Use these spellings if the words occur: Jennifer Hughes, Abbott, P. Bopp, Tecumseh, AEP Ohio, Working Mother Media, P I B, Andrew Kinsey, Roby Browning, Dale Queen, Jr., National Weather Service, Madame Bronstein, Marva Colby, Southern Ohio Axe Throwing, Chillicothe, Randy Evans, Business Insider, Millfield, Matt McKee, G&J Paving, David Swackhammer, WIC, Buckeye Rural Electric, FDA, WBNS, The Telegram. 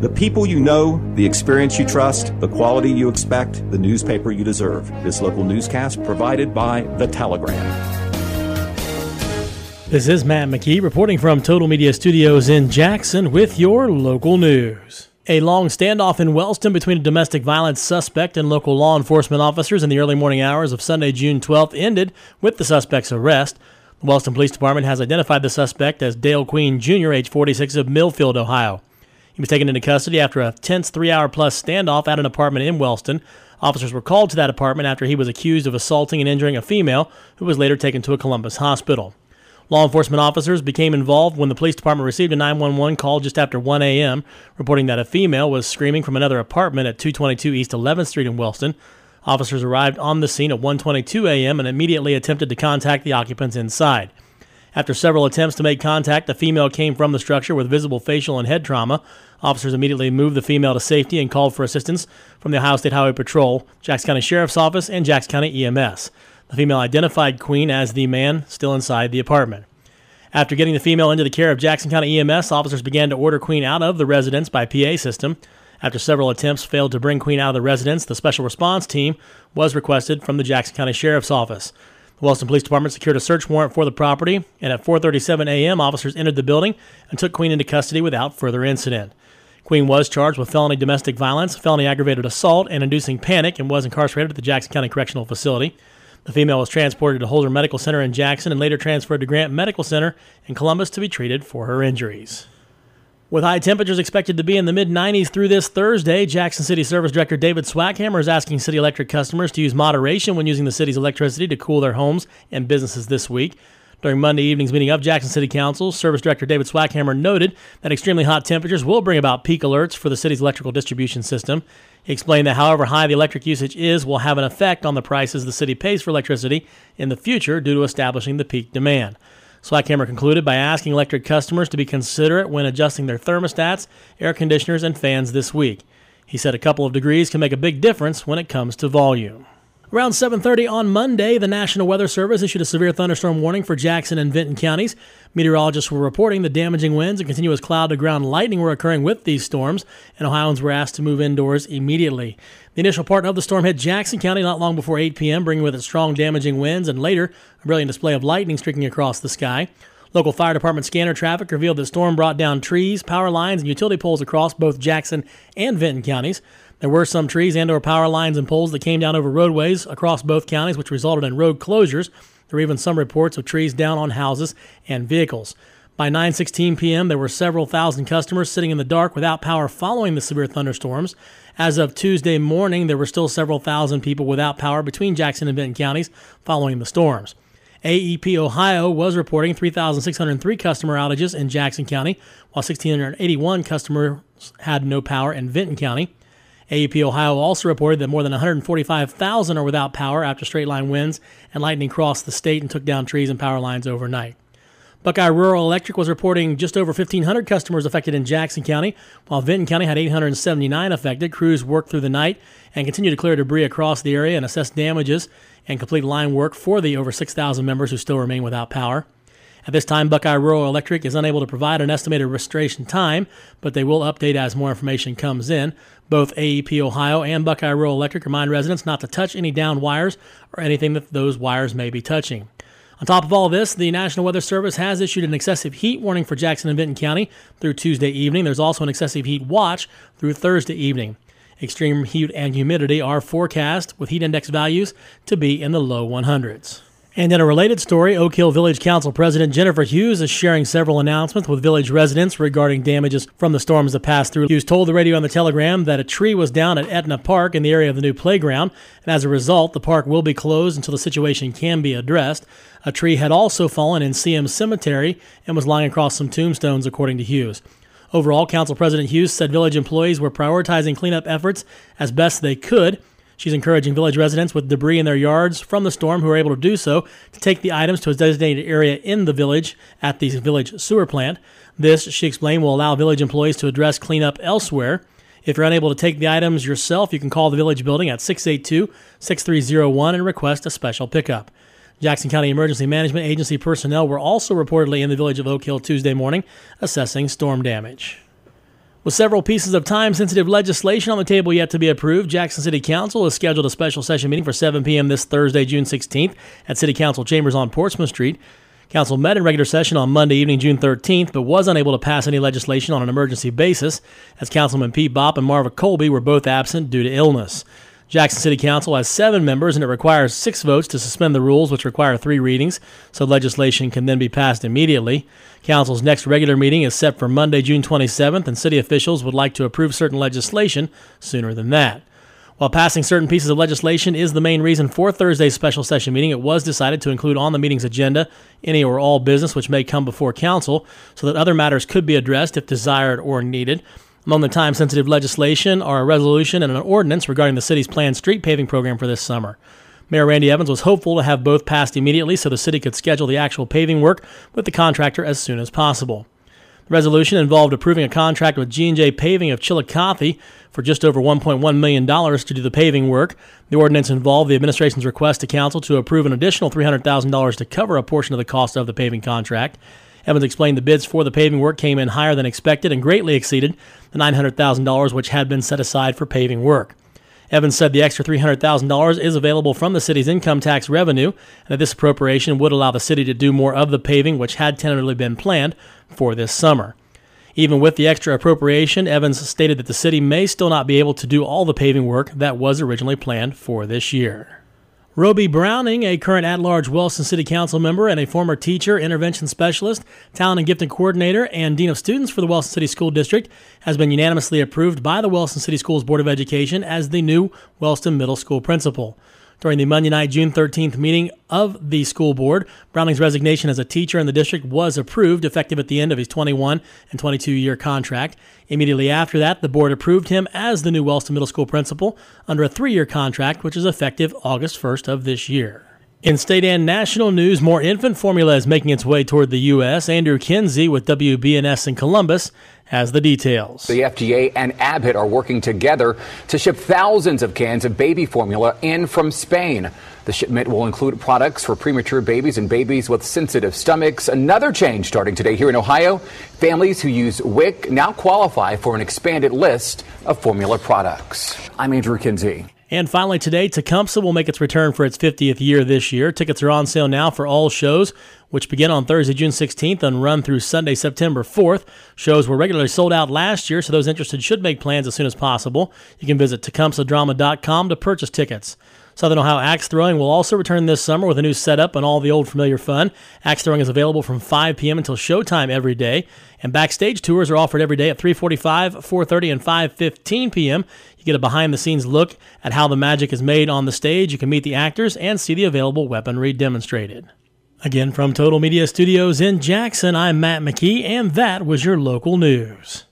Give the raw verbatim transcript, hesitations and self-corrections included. The people you know, the experience you trust, the quality you expect, the newspaper you deserve. This local newscast provided by The Telegram. This is Matt McKee reporting from Total Media Studios in Jackson with your local news. A long standoff in Wellston between a domestic violence suspect and local law enforcement officers in the early morning hours of Sunday, June twelfth ended with the suspect's arrest. The Wellston Police Department has identified the suspect as Dale Queen, Junior, age forty-six, of Millfield, Ohio. He was taken into custody after a tense three-hour-plus standoff at an apartment in Wellston. Officers were called to that apartment after he was accused of assaulting and injuring a female who was later taken to a Columbus hospital. Law enforcement officers became involved when the police department received a nine one one call just after one a.m., reporting that a female was screaming from another apartment at two twenty-two East eleventh Street in Wellston. Officers arrived on the scene at one twenty-two a.m. and immediately attempted to contact the occupants inside. After several attempts to make contact, the female came from the structure with visible facial and head trauma. Officers immediately moved the female to safety and called for assistance from the Ohio State Highway Patrol, Jackson County Sheriff's Office, and Jackson County E M S. The female identified Queen as the man still inside the apartment. After getting the female into the care of Jackson County E M S, officers began to order Queen out of the residence by P A system. After several attempts failed to bring Queen out of the residence, the special response team was requested from the Jackson County Sheriff's Office. The Wellston Police Department secured a search warrant for the property, and at four thirty-seven a.m., officers entered the building and took Queen into custody without further incident. Queen was charged with felony domestic violence, felony aggravated assault, and inducing panic, and was incarcerated at the Jackson County Correctional Facility. The female was transported to Holder Medical Center in Jackson and later transferred to Grant Medical Center in Columbus to be treated for her injuries. With high temperatures expected to be in the mid nineties through this Thursday, Jackson City Service Director David Swackhammer is asking City Electric customers to use moderation when using the city's electricity to cool their homes and businesses this week. During Monday evening's meeting of Jackson City Council, Service Director David Swackhammer noted that extremely hot temperatures will bring about peak alerts for the city's electrical distribution system. He explained that however high the electric usage is will have an effect on the prices the city pays for electricity in the future due to establishing the peak demand. Swackhammer concluded by asking electric customers to be considerate when adjusting their thermostats, air conditioners, and fans this week. He said a couple of degrees can make a big difference when it comes to volume. Around seven thirty on Monday, the National Weather Service issued a severe thunderstorm warning for Jackson and Vinton counties. Meteorologists were reporting the damaging winds and continuous cloud-to-ground lightning were occurring with these storms, and Ohioans were asked to move indoors immediately. The initial part of the storm hit Jackson County not long before eight p.m., bringing with it strong damaging winds and later a brilliant display of lightning streaking across the sky. Local fire department scanner traffic revealed that the storm brought down trees, power lines, and utility poles across both Jackson and Vinton counties. There were some trees and or power lines and poles that came down over roadways across both counties, which resulted in road closures. There were even some reports of trees down on houses and vehicles. By nine sixteen p.m., there were several thousand customers sitting in the dark without power following the severe thunderstorms. As of Tuesday morning, there were still several thousand people without power between Jackson and Benton counties following the storms. A E P Ohio was reporting three thousand six hundred three customer outages in Jackson County, while one thousand six hundred eighty-one customers had no power in Vinton County. A E P Ohio also reported that more than one hundred forty-five thousand are without power after straight-line winds and lightning crossed the state and took down trees and power lines overnight. Buckeye Rural Electric was reporting just over fifteen hundred customers affected in Jackson County, while Vinton County had eight hundred seventy-nine affected. Crews worked through the night and continued to clear debris across the area and assess damages and complete line work for the over six thousand members who still remain without power. At this time, Buckeye Rural Electric is unable to provide an estimated restoration time, but they will update as more information comes in. Both A E P Ohio and Buckeye Rural Electric remind residents not to touch any downed wires or anything that those wires may be touching. On top of all this, the National Weather Service has issued an excessive heat warning for Jackson and Vinton County through Tuesday evening. There's also an excessive heat watch through Thursday evening. Extreme heat and humidity are forecast with heat index values to be in the low one hundreds. And in a related story, Oak Hill Village Council President Jennifer Hughes is sharing several announcements with village residents regarding damages from the storms that passed through. Hughes told the radio and the Telegram that a tree was down at Etna Park in the area of the new playground, and as a result, the park will be closed until the situation can be addressed. A tree had also fallen in C M Cemetery and was lying across some tombstones, according to Hughes. Overall, Council President Hughes said village employees were prioritizing cleanup efforts as best they could. She's encouraging village residents with debris in their yards from the storm who are able to do so to take the items to a designated area in the village at the village sewer plant. This, she explained, will allow village employees to address cleanup elsewhere. If you're unable to take the items yourself, you can call the village building at six eight two, six three zero one and request a special pickup. Jackson County Emergency Management Agency personnel were also reportedly in the village of Oak Hill Tuesday morning assessing storm damage. With several pieces of time-sensitive legislation on the table yet to be approved, Jackson City Council has scheduled a special session meeting for seven p.m. this Thursday, June sixteenth, at City Council Chambers on Portsmouth Street. Council met in regular session on Monday evening, June thirteenth, but was unable to pass any legislation on an emergency basis, as Councilman P. Bopp and Marva Colby were both absent due to illness. Jackson City Council has seven members, and it requires six votes to suspend the rules, which require three readings, so legislation can then be passed immediately. Council's next regular meeting is set for Monday, June twenty-seventh, and city officials would like to approve certain legislation sooner than that. While passing certain pieces of legislation is the main reason for Thursday's special session meeting, it was decided to include on the meeting's agenda any or all business which may come before council, so that other matters could be addressed if desired or needed. Among the time-sensitive legislation are a resolution and an ordinance regarding the city's planned street paving program for this summer. Mayor Randy Evans was hopeful to have both passed immediately so the city could schedule the actual paving work with the contractor as soon as possible. The resolution involved approving a contract with G and J Paving of Chillicothe for just over one point one million dollars to do the paving work. The ordinance involved the administration's request to council to approve an additional three hundred thousand dollars to cover a portion of the cost of the paving contract. Evans explained the bids for the paving work came in higher than expected and greatly exceeded the nine hundred thousand dollars which had been set aside for paving work. Evans said the extra three hundred thousand dollars is available from the city's income tax revenue, and that this appropriation would allow the city to do more of the paving which had tentatively been planned for this summer. Even with the extra appropriation, Evans stated that the city may still not be able to do all the paving work that was originally planned for this year. Roby Browning, a current at-large Wellston City Council member and a former teacher, intervention specialist, talent and gifted coordinator, and dean of students for the Wellston City School District, has been unanimously approved by the Wellston City Schools Board of Education as the new Wellston Middle School principal. During the Monday night, June thirteenth meeting of the school board, Browning's resignation as a teacher in the district was approved, effective at the end of his twenty-one and twenty-two year contract. Immediately after that, the board approved him as the new Wellston Middle School principal under a three-year contract, which is effective August first of this year. In state and national news, more infant formula is making its way toward the U S Andrew Kinsey with W B N S in Columbus has the details. The F D A and Abbott are working together to ship thousands of cans of baby formula in from Spain. The shipment will include products for premature babies and babies with sensitive stomachs. Another change starting today here in Ohio. Families who use W I C now qualify for an expanded list of formula products. I'm Andrew Kinsey. And finally today, Tecumseh will make its return for its fiftieth year this year. Tickets are on sale now for all shows, which begin on Thursday, June sixteenth and run through Sunday, September fourth. Shows were regularly sold out last year, so those interested should make plans as soon as possible. You can visit Tecumseh Drama dot com to purchase tickets. Southern Ohio Axe Throwing will also return this summer with a new setup and all the old familiar fun. Axe Throwing is available from five p.m. until showtime every day, and backstage tours are offered every day at three forty-five, four thirty, and five fifteen p.m. You get a behind-the-scenes look at how the magic is made on the stage. You can meet the actors and see the available weaponry demonstrated. Again, from Total Media Studios in Jackson, I'm Matt McKee, and that was your local news.